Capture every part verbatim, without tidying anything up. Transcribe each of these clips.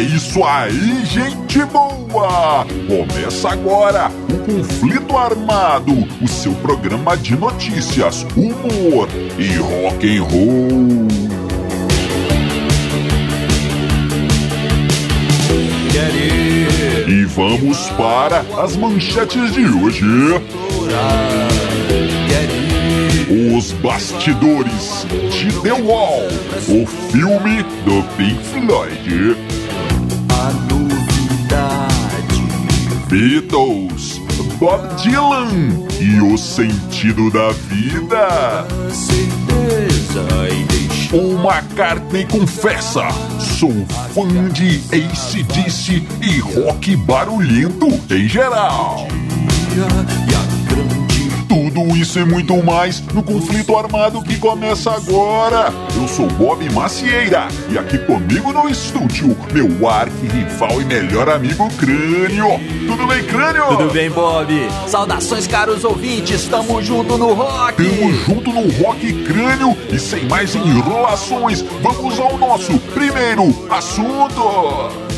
É isso aí, gente boa! Começa agora o Conflito Armado, o seu programa de notícias, humor e rock and roll. E vamos para as manchetes de hoje. Os bastidores de The Wall, o filme do Pink Floyd. A novidade. Beatles, Bob Dylan e o sentido da vida. O McCartney confessa: sou fã de A C D C e rock barulhento em geral. Tudo isso e muito mais no Conflito Armado que começa agora. Eu sou Bob Macieira e aqui comigo no estúdio, meu arqui-rival e melhor amigo Crânio. Tudo bem, Crânio? Tudo bem, Bob. Saudações, caros ouvintes. Tamo junto no rock. Tamo junto no rock, Crânio. E sem mais enrolações, vamos ao nosso primeiro assunto.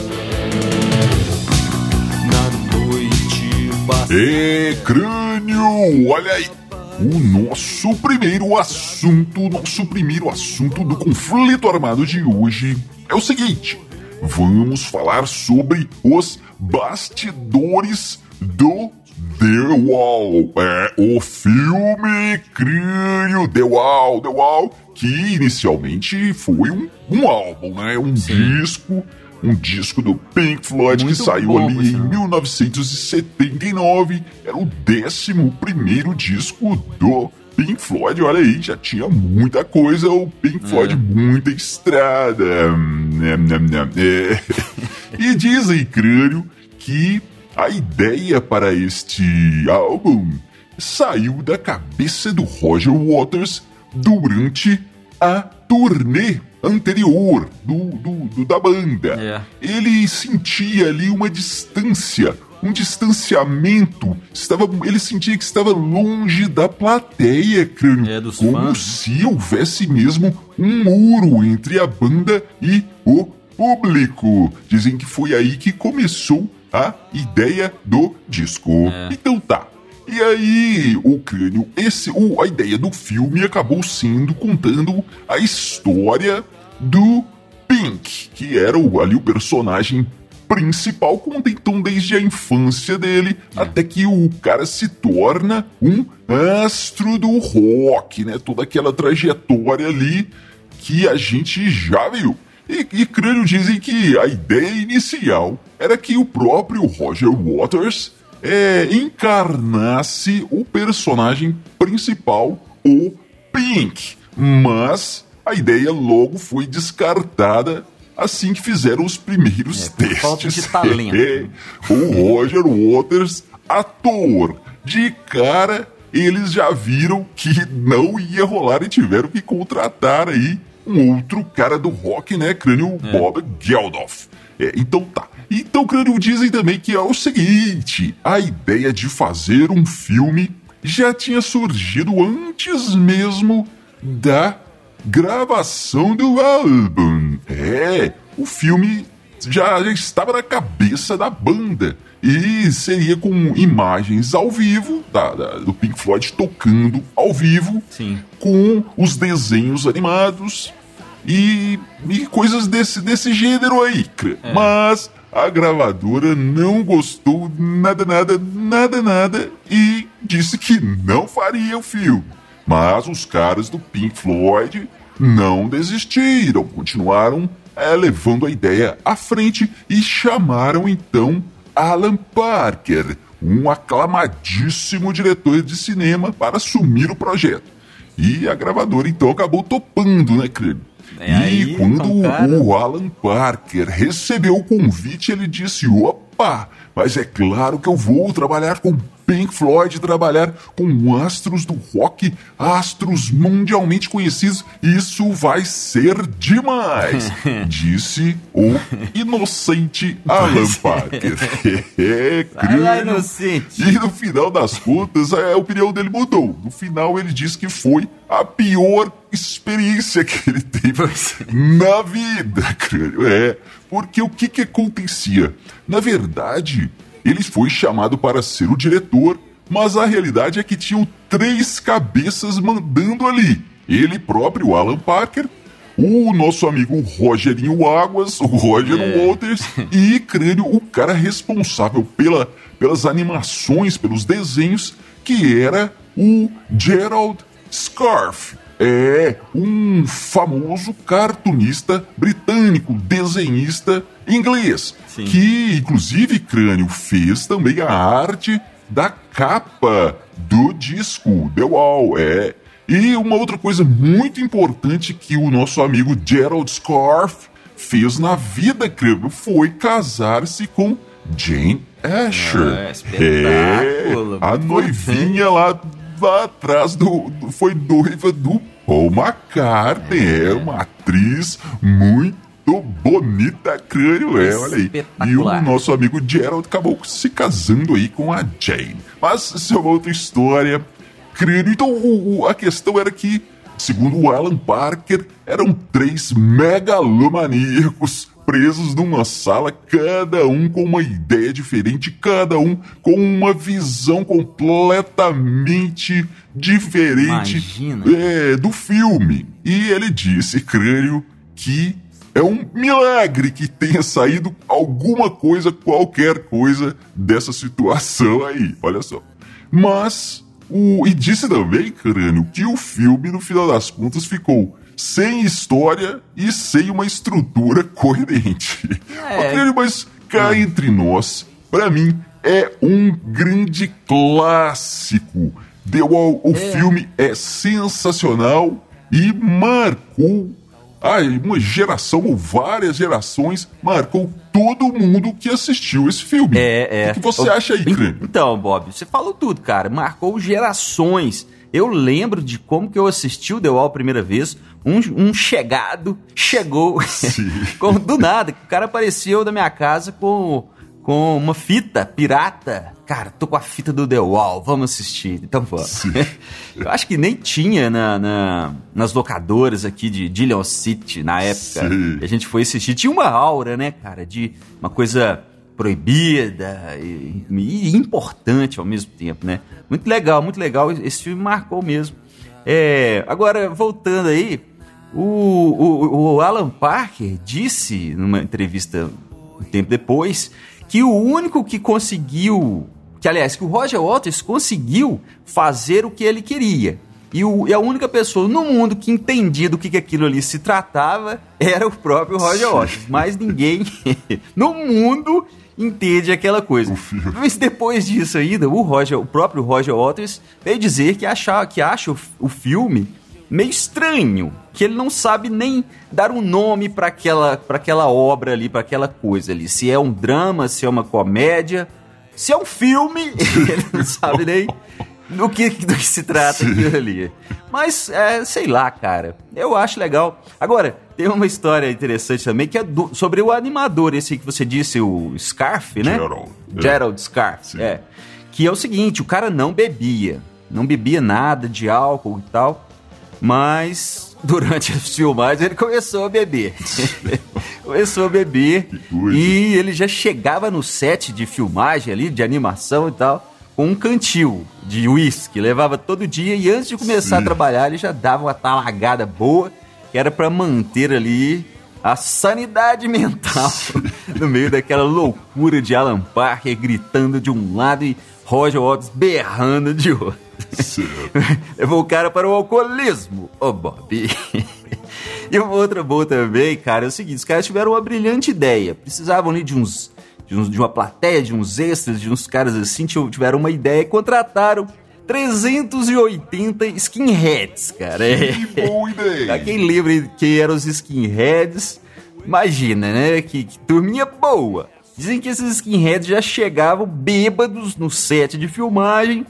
E Crânio, olha aí, o nosso primeiro assunto, nosso primeiro assunto do Conflito Armado de hoje é o seguinte: vamos falar sobre os bastidores do The Wall, é o filme, Crânio, The Wall, The Wall, que inicialmente foi um, um álbum, né, um Sim. disco. Um disco do Pink Floyd muito que saiu bom, ali assim. Em mil novecentos e setenta e nove. Era o décimo primeiro disco do Pink Floyd. Olha aí, já tinha muita coisa. O Pink Floyd, é. muita estrada. É. E dizem, Crânio, que a ideia para este álbum saiu da cabeça do Roger Waters durante a turnê anterior do, do, do, da banda. Yeah. Ele sentia ali uma distância, um distanciamento. Estava, ele sentia que estava longe da plateia, Crânio. É, dos como fãs. Se houvesse mesmo um muro entre a banda e o público. Dizem que foi aí que começou a ideia do disco. É. Então tá. E aí, o Crânio, esse, o, a ideia do filme acabou sendo contando a história do Pink, que era o, ali o personagem principal, conta então desde a infância dele, é. até que o cara se torna um astro do rock, né? Toda aquela trajetória ali que a gente já viu. E, e Crânio, dizem que a ideia inicial era que o próprio Roger Waters... É, encarnasse o personagem principal, o Pink. Mas a ideia logo foi descartada assim que fizeram os primeiros é, testes. Falta de talento. É, o Roger Waters, ator. De cara, eles já viram que não ia rolar e tiveram que contratar aí um outro cara do rock, né, Crânio? É. Bob Geldof. É, então tá. Então, Crânio, dizem também que é o seguinte: a ideia de fazer um filme já tinha surgido antes mesmo da gravação do álbum. É, o filme já, já estava na cabeça da banda e seria com imagens ao vivo, da, da, do Pink Floyd tocando ao vivo, Sim. com os desenhos animados e, e coisas desse, desse gênero aí. É. Mas... a gravadora não gostou nada, nada, nada, nada e disse que não faria o filme. Mas os caras do Pink Floyd não desistiram, continuaram é, levando a ideia à frente e chamaram então Alan Parker, um aclamadíssimo diretor de cinema, para assumir o projeto. E a gravadora então acabou topando, né, Crânio? É aí, e quando então, o Alan Parker recebeu o convite, ele disse: opa, mas é claro que eu vou trabalhar com Pink Floyd, trabalhar com astros do rock, astros mundialmente conhecidos, isso vai ser demais, disse o inocente Alan Parker. É, Crânio. E no final das contas, a opinião dele mudou. No final, ele disse que foi a pior experiência que ele teve na vida, Crânio. É, Porque o que, que acontecia? Na verdade, ele foi chamado para ser o diretor, mas a realidade é que tinham três cabeças mandando ali. Ele próprio, Alan Parker, o nosso amigo Rogerinho Águas, o Roger é. Waters, e, creio, o cara responsável pela, pelas animações, pelos desenhos, que era o Gerald Scarfe. É um famoso cartunista britânico, desenhista inglês, sim, que inclusive, crânio, fez também a arte da capa do disco The Wall. É. E uma outra coisa muito importante que o nosso amigo Gerald Scarfe fez na vida, crânio, foi casar-se com Jane Asher. Ah, é, a noivinha lá, lá atrás do, do, foi noiva do Paul McCartney, é. é uma atriz muito bonita, crânio, é, olha aí. E o nosso amigo Gerald acabou se casando aí com a Jane. Mas isso é uma outra história, crânio. Então o, o, a questão era que, segundo o Alan Parker, eram três megalomaníacos presos numa sala, cada um com uma ideia diferente, cada um com uma visão completamente diferente, imagina, é, do filme. E ele disse, creio, que é um milagre que tenha saído alguma coisa, qualquer coisa dessa situação aí, olha só. Mas, o, e disse também, crânio, que o filme, no final das contas, ficou sem história e sem uma estrutura coerente. É. Mas cá entre nós, pra mim, é um grande clássico. The Wall, o é. filme é sensacional e marcou ai, uma geração ou várias gerações, marcou todo mundo que assistiu esse filme. É, é. O que você Eu... acha aí, Crânio? Então, Bob, você falou tudo, cara. Marcou gerações. Eu lembro de como que eu assisti o The Wall a primeira vez, um, um chegado chegou, com, do nada, o cara apareceu da minha casa com, com uma fita pirata, cara, tô com a fita do The Wall, vamos assistir, então vamos. Eu acho que nem tinha na, na, nas locadoras aqui de Dillon City, na época, a gente foi assistir, tinha uma aura, né, cara, de uma coisa proibida e, e importante ao mesmo tempo, né? Muito legal, muito legal. Esse filme marcou mesmo. É, agora, voltando aí, o, o, o Alan Parker disse numa entrevista um tempo depois que o único que conseguiu, que aliás, que o Roger Waters conseguiu fazer o que ele queria. E, o, e a única pessoa no mundo que entendia do que, que aquilo ali se tratava era o próprio Roger Waters. Mas ninguém no mundo entende aquela coisa. Mas depois disso ainda, o, Roger, o próprio Roger Waters veio dizer que, achar, que acha o, o filme meio estranho. Que ele não sabe nem dar um nome para aquela, para aquela obra ali, para aquela coisa ali. Se é um drama, se é uma comédia, se é um filme, ele não sabe nem... Do que, do que se trata aquilo ali. Mas, é, sei lá, cara. Eu acho legal. Agora, tem uma história interessante também, que é do, sobre o animador, esse que você disse, o Scarfe, né? Gerald. Gerald Scarfe, sim. é. Que é o seguinte, o cara não bebia. Não bebia nada de álcool e tal. Mas, durante as filmagens, ele começou a beber. começou a beber. E ele já chegava no set de filmagem ali, de animação e tal, com um cantil de uísque, levava todo dia e antes de começar Sim. a trabalhar ele já dava uma talagada boa, que era pra manter ali a sanidade mental Sim. no meio daquela loucura de Alan Parker gritando de um lado e Roger Waters berrando de outro. Levou o cara para o alcoolismo, ô oh, Bob. E uma outra boa também, cara, é o seguinte, os caras tiveram uma brilhante ideia, precisavam ali de uns de uma plateia, de uns extras, de uns caras assim, tiveram uma ideia e contrataram trezentos e oitenta skinheads, cara. Que boa ideia! Pra quem lembra que eram os skinheads, imagina, né? Que, que turminha boa! Dizem que esses skinheads já chegavam bêbados no set de filmagem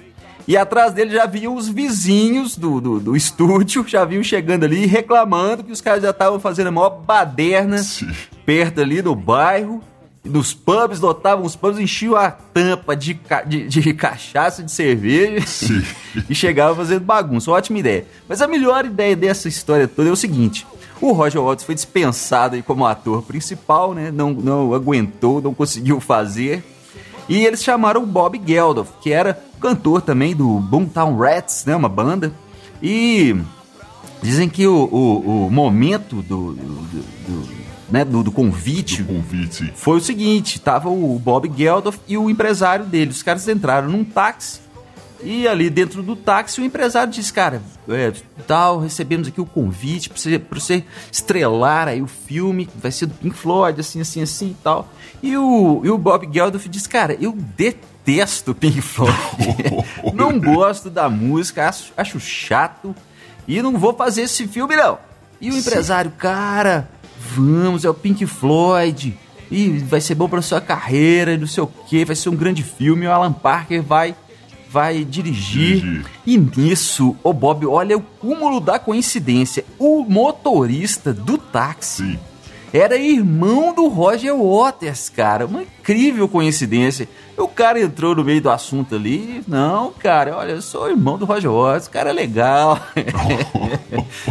e atrás dele já vinham os vizinhos do, do, do estúdio, já vinham chegando ali reclamando que os caras já estavam fazendo a maior baderna Sim. perto ali do bairro. Nos pubs, lotavam os pubs, enchiam a tampa de, ca- de, de cachaça, de cerveja Sim. e chegavam fazendo bagunça. Ótima ideia. Mas a melhor ideia dessa história toda é o seguinte. O Roger Waters foi dispensado aí como ator principal, né? Não, não aguentou, não conseguiu fazer. E eles chamaram o Bob Geldof, que era cantor também do Boomtown Rats, né? Uma banda. E dizem que o, o, o momento do... do, do Né, do, do, convite, do convite foi o seguinte: tava o Bob Geldof e o empresário dele. Os caras entraram num táxi e ali dentro do táxi o empresário disse: cara, é, tal, recebemos aqui o convite pra você, pra você estrelar aí o filme, vai ser do Pink Floyd, assim, assim, assim e tal. E o, e o Bob Geldof disse: cara, eu detesto Pink Floyd, não gosto da música, acho, acho chato e não vou fazer esse filme não. E o empresário: sim, cara, vamos, é o Pink Floyd, e vai ser bom pra sua carreira, não sei o que, vai ser um grande filme, o Alan Parker vai, vai dirigir. Dirigir. E nisso, ô Bob, olha o cúmulo da coincidência, o motorista do táxi, sim, era irmão do Roger Waters, cara, uma incrível coincidência. O cara entrou no meio do assunto ali: não, cara, olha, eu sou irmão do Roger Waters, o cara é legal.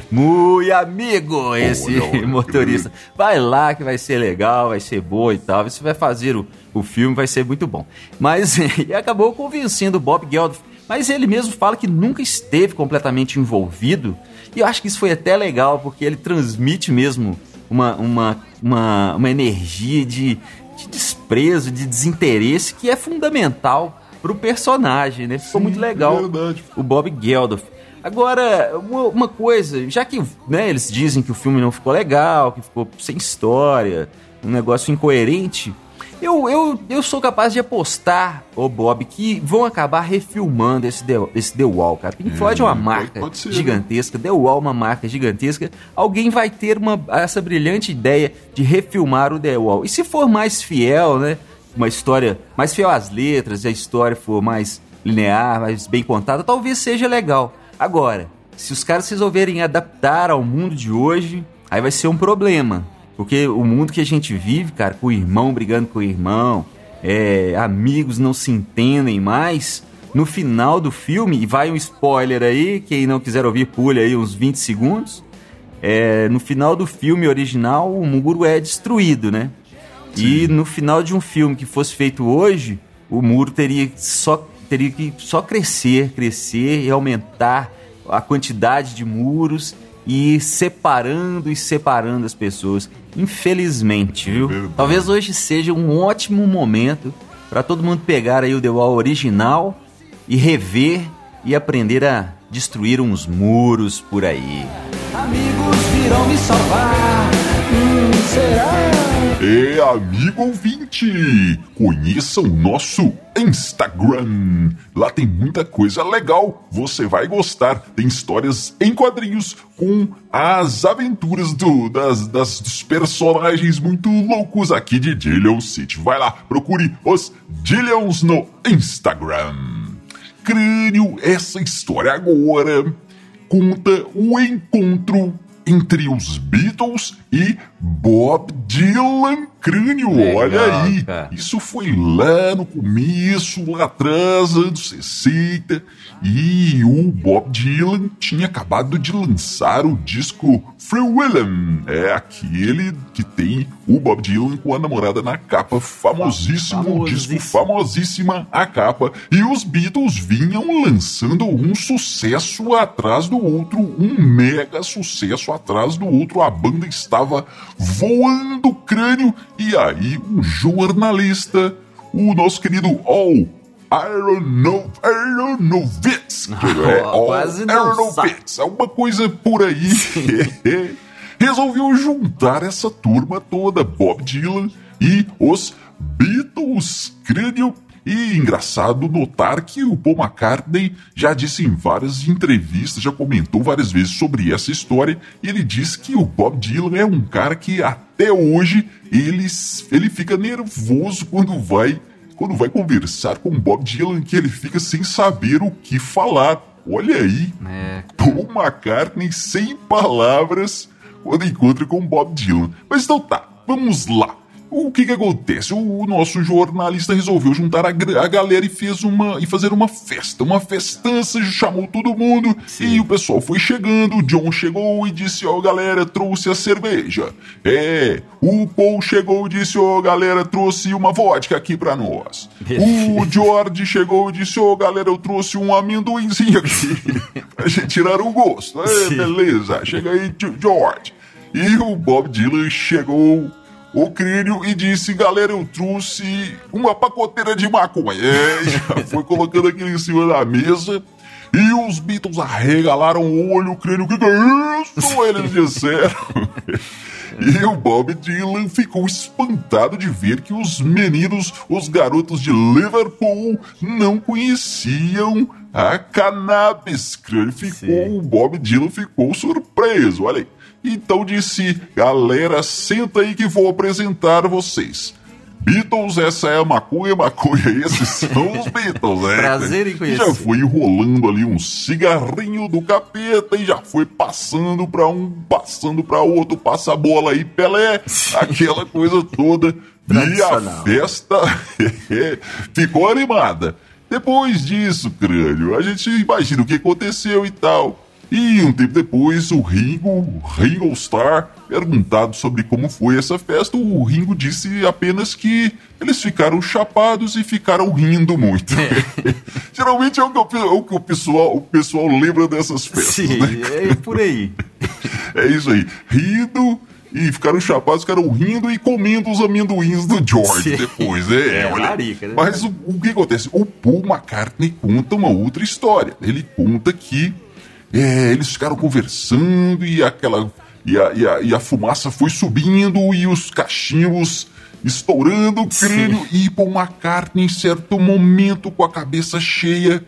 Muito amigo esse motorista. Vai lá que vai ser legal, vai ser boa e tal. Você vai fazer o, o filme, vai ser muito bom. Mas e acabou convencendo o Bob Geldof. Mas ele mesmo fala que nunca esteve completamente envolvido. E eu acho que isso foi até legal, porque ele transmite mesmo uma, uma, uma, uma energia de... de desprezo, de desinteresse, que é fundamental pro personagem, né? Ficou, sim, muito legal, verdade, o Bob Geldof. Agora, uma, uma coisa, já que, né, eles dizem que o filme não ficou legal, que ficou sem história, um negócio incoerente, eu, eu, eu sou capaz de apostar, ô Bob, que vão acabar refilmando esse The, esse The Wall, cara. Pink Floyd é uma marca pode, pode ser, gigantesca, né? The Wall é uma marca gigantesca. Alguém vai ter uma, essa brilhante ideia de refilmar o The Wall. E se for mais fiel, né? Uma história mais fiel às letras, e a história for mais linear, mais bem contada, talvez seja legal. Agora, se os caras resolverem adaptar ao mundo de hoje, aí vai ser um problema. Porque o mundo que a gente vive, cara, com o irmão brigando com o irmão, é, amigos não se entendem mais, no final do filme, e vai um spoiler aí, quem não quiser ouvir pule aí uns vinte segundos, é, no final do filme original o muro é destruído, né? Sim. E no final de um filme que fosse feito hoje, o muro teria, só, teria que só crescer, crescer e aumentar a quantidade de muros, e separando e separando as pessoas, infelizmente, viu? Verdade. Talvez hoje seja um ótimo momento para todo mundo pegar aí o The Wall original e rever e aprender a destruir uns muros por aí. Amigos virão me salvar, hum, será? É, amigo ouvinte, conheça o nosso Instagram. Lá tem muita coisa legal, você vai gostar. Tem histórias em quadrinhos com as aventuras do, das, das, dos personagens muito loucos aqui de Dillion City. Vai lá, procure os Dillions no Instagram. Crânio, essa história agora conta o encontro entre os Beatles e Bob Dylan. Crânio, legal, olha aí, cara. Isso foi lá no começo, lá atrás, anos sessenta, e o Bob Dylan tinha acabado de lançar o disco Freewheelin', é aquele que tem o Bob Dylan com a namorada na capa, famosíssimo, famosíssimo. disco famosíssima a capa, e os Beatles vinham lançando um sucesso atrás do outro, um mega sucesso atrás do outro, a banda estava voando, o Crânio. E aí, um jornalista, o nosso querido All Aronov, Aronovitz, é, All Aronovitz, alguma coisa por aí, resolveu juntar essa turma toda, Bob Dylan e os Beatles, Crânio. E engraçado notar que o Paul McCartney já disse em várias entrevistas, já comentou várias vezes sobre essa história, e ele disse que o Bob Dylan é um cara que até hoje ele, ele fica nervoso quando vai, quando vai conversar com o Bob Dylan, que ele fica sem saber o que falar. Olha aí, é. Paul McCartney sem palavras quando encontra com o Bob Dylan. Mas então tá, vamos lá. O que que acontece? O nosso jornalista resolveu juntar a, a galera e, fez uma, e fazer uma festa, uma festança, chamou todo mundo. Sim. E o pessoal foi chegando, o John chegou e disse, ó, oh, galera, trouxe a cerveja. É, o Paul chegou e disse, ó, oh, galera, trouxe uma vodka aqui pra nós. O George chegou e disse, ó, oh, galera, eu trouxe um amendoinzinho aqui pra gente tirar o gosto. É, sim, beleza, chega aí, George. E o Bob Dylan chegou... o crânio e disse, galera, eu trouxe uma pacoteira de maconha. É, já foi colocando aquilo em cima da mesa. E os Beatles arregalaram o olho, o crânio, o que é isso? Eles disseram. E o Bob Dylan ficou espantado de ver que os meninos, os garotos de Liverpool, não conheciam a cannabis. Crânio ficou, sim. O Bob Dylan ficou surpreso, olha aí. Então disse, galera, senta aí que vou apresentar vocês. Beatles, essa é a maconha, maconha, esses são os Beatles, né? Prazer em conhecer. Já foi enrolando ali um cigarrinho do capeta e já foi passando pra um, passando pra outro, passa a bola aí, Pelé, aquela coisa toda. E a festa ficou animada. Depois disso, crânio, a gente imagina o que aconteceu e tal. E um tempo depois, o Ringo, Ringo Starr, perguntado sobre como foi essa festa, o Ringo disse apenas que eles ficaram chapados e ficaram rindo muito. É. Geralmente é o que, o, o que o, pessoal, o pessoal lembra dessas festas. Sim, né? É por aí. É isso aí. Rindo e ficaram chapados, ficaram rindo e comendo os amendoins do George. Sim. Depois. É, é olha. Marica, né? Mas o, o que acontece? O Paul McCartney conta uma outra história. Ele conta que É, eles ficaram conversando e, aquela, e, a, e, a, e a fumaça foi subindo e os cachimbos estourando o crânio. Sim. E Paul McCartney, em certo momento, com a cabeça cheia,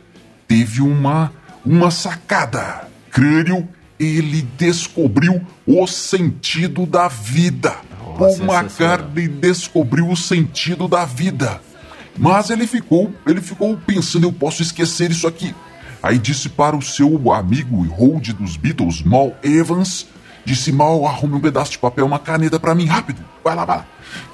teve uma, uma sacada. Crânio, ele descobriu o sentido da vida. Nossa, Paul McCartney descobriu o sentido da vida. Mas ele ficou, ele ficou pensando, eu posso esquecer isso aqui. Aí disse para o seu amigo e hold dos Beatles, Mal Evans, disse, Mal, arrume um pedaço de papel, uma caneta para mim, rápido, vai lá, vai lá.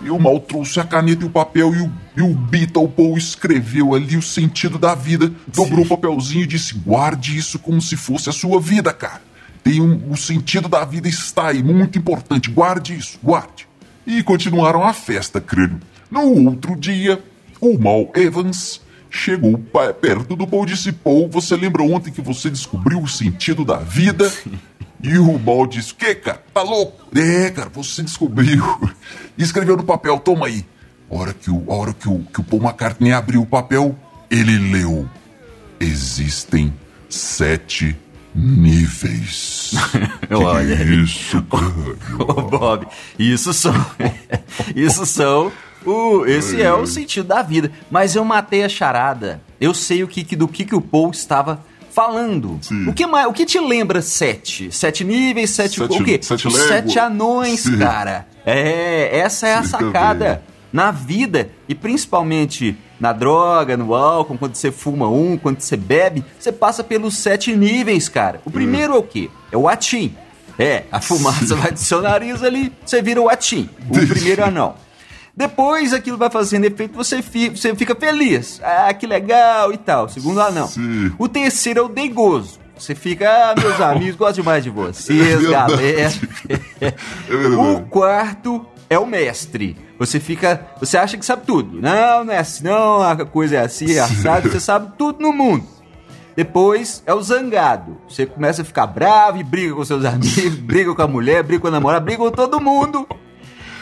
E o Mal trouxe a caneta e o papel e o, e o Beatle Paul escreveu ali o sentido da vida, dobrou o papelzinho e disse, guarde isso como se fosse a sua vida, cara. Tem um, o sentido da vida está aí, muito importante, guarde isso, guarde. E continuaram a festa, creio. No outro dia, o Mal Evans... chegou perto do Paul e disse, Paul, você lembra ontem que você descobriu o sentido da vida? Sim. E o Paul disse, que, cara? Tá louco? É, cara, você descobriu. E escreveu no papel, toma aí. A hora que o, a hora que o, que o Paul McCartney abriu o papel, ele leu. Existem sete níveis. Olha isso, cara. Ô, Bob, isso são... isso são... Uh, esse é o sentido da vida. Mas eu matei a charada. Eu sei o que, que, do que, que o Paul estava falando. O que, o que te lembra sete? Sete níveis, sete... sete o quê? Sete, sete anões, sim, cara. É, essa é a sim, sacada também. Na vida. E principalmente na droga, no álcool, quando você fuma um, quando você bebe, você passa pelos sete níveis, cara. O primeiro é, é o quê? É o atim. É, a fumaça, sim, vai do seu nariz ali, você vira o atim. O primeiro anão. Depois aquilo vai fazendo efeito, você, fi, você fica feliz. Ah, que legal e tal. Segundo anão. Sim. O terceiro é o dengoso. Você fica, ah, meus amigos, gosto demais de vocês, é galera. É. O quarto é o mestre. Você fica, você acha que sabe tudo. Não, não é assim, não, a coisa é assim, é assado, você sabe tudo no mundo. Depois é o zangado. Você começa a ficar bravo e briga com seus amigos, briga com a mulher, briga com a namorada, briga com todo mundo.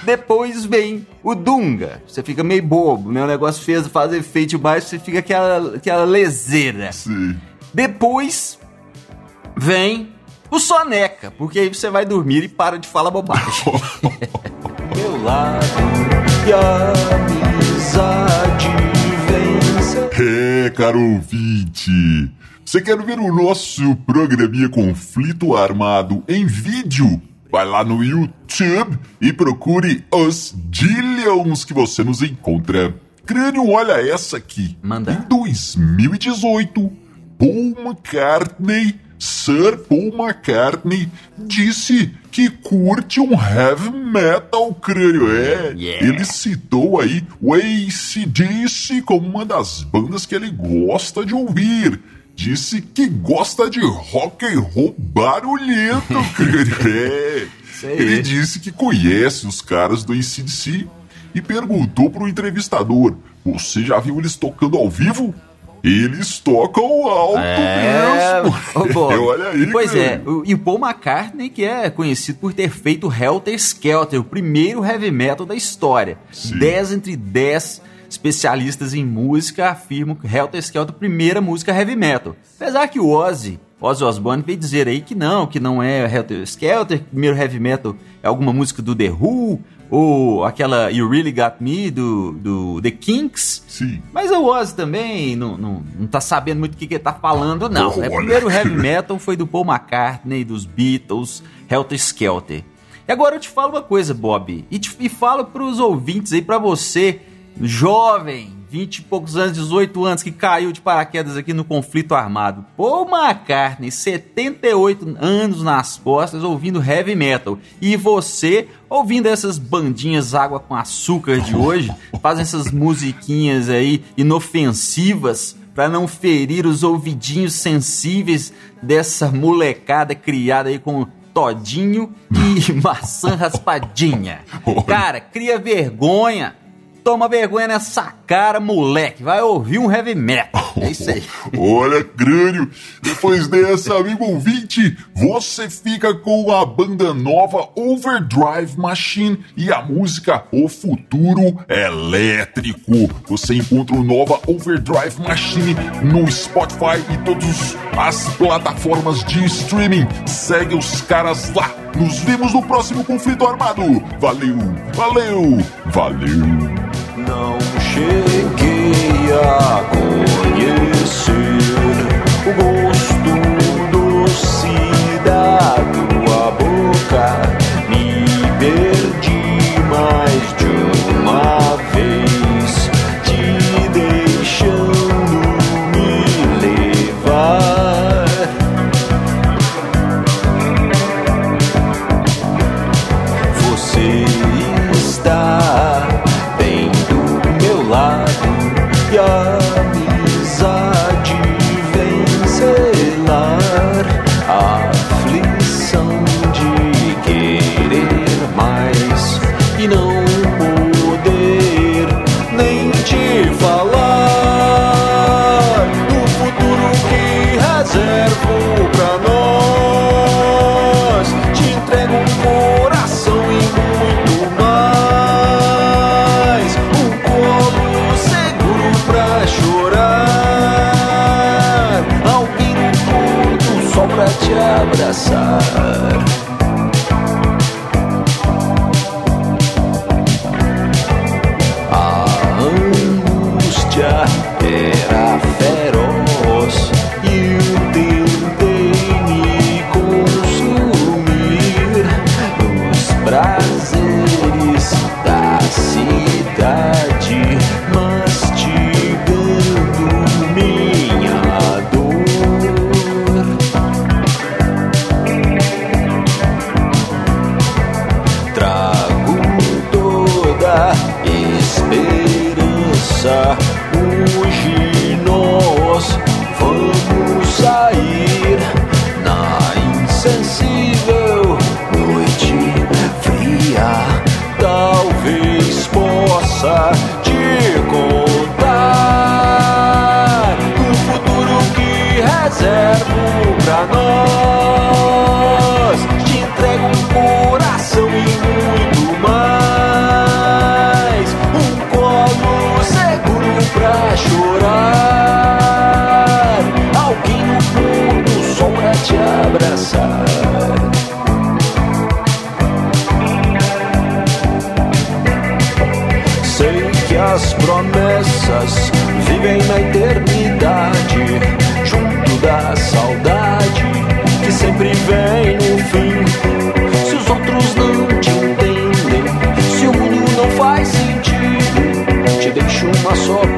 Depois vem o dunga. Você fica meio bobo, né? O negócio fez fazer efeito baixo, você fica aquela, aquela leseira. Sim. Depois vem o soneca, porque aí você vai dormir e para de falar bobagem. Meu lado e a amizade vence. É, caro ouvinte, você quer ver o nosso programinha Conflito Armado em vídeo? Vai lá no YouTube e procure os Dillions que você nos encontra. Crânio, olha essa aqui. Manda. Em dois mil e dezoito, Paul McCartney Sir Paul McCartney disse que curte um heavy metal, crânio. É, yeah. Ele citou aí o A C D C como uma das bandas que ele gosta de ouvir. Disse que gosta de rock and roll barulhento, crânio. É. Ele disse que conhece os caras do A C D C e perguntou para o entrevistador: você já viu eles tocando ao vivo? Eles tocam alto é... mesmo. Bom, olha aí, pois cara. É, e o Paul McCartney, que é conhecido por ter feito Helter Skelter, o primeiro heavy metal da história. Sim. dez entre dez especialistas em música afirmam que Helter Skelter é a primeira música heavy metal. Apesar que o Ozzy, Ozzy Osbourne, veio dizer aí que não, que não é Helter Skelter, que o primeiro heavy metal é alguma música do The Who, ou aquela You Really Got Me do, do The Kinks. Sim. Mas o Ozzy também não, não, não tá sabendo muito o que, que ele tá falando, não. O né? primeiro heavy metal foi do Paul McCartney, dos Beatles, Helter Skelter. E agora eu te falo uma coisa, Bob, e, te, e falo pros ouvintes aí, pra você, jovem, vinte e poucos anos, dezoito anos, que caiu de paraquedas aqui no conflito armado. Paul McCartney, setenta e oito anos nas costas, ouvindo heavy metal. E você, ouvindo essas bandinhas água com açúcar de hoje, fazem essas musiquinhas aí inofensivas para não ferir os ouvidinhos sensíveis dessa molecada criada aí com todinho e maçã raspadinha. Cara, cria vergonha. Toma vergonha nessa cara, moleque. Vai ouvir um heavy metal. É isso aí. Olha, crânio. Depois dessa, amigo ouvinte, você fica com a banda nova Overdrive Machine e a música O Futuro Elétrico. Você encontra o nova Overdrive Machine no Spotify e todas as plataformas de streaming. Segue os caras lá. Nos vemos no próximo conflito armado. Valeu, valeu, valeu. Não cheguei a conhecer o gosto doce da tua boca. Me perdi mais de uma vez, te deixando me levar. Você está e a amizade vem selar a aflição de querer mais e não poder nem te falar do futuro que reservo pra nós. Te entrego um coração e muito mais, um colo pra chorar, alguém no mundo só pra te abraçar. A angústia era feroz e eu tentei me consumir nos prazeres da cidade, mas te hoje nós vamos sair na insensível noite fria. Talvez possa te contar do futuro que reservo pra nós. Te entrego um coração e muito mais, um colo seguro pra chorar, alguém no mundo só pra te abraçar. Sei que as promessas vivem na eternidade, junto da saudade que sempre vem no fim. Se os outros não te entendem, se o mundo não faz sentido, te deixo uma só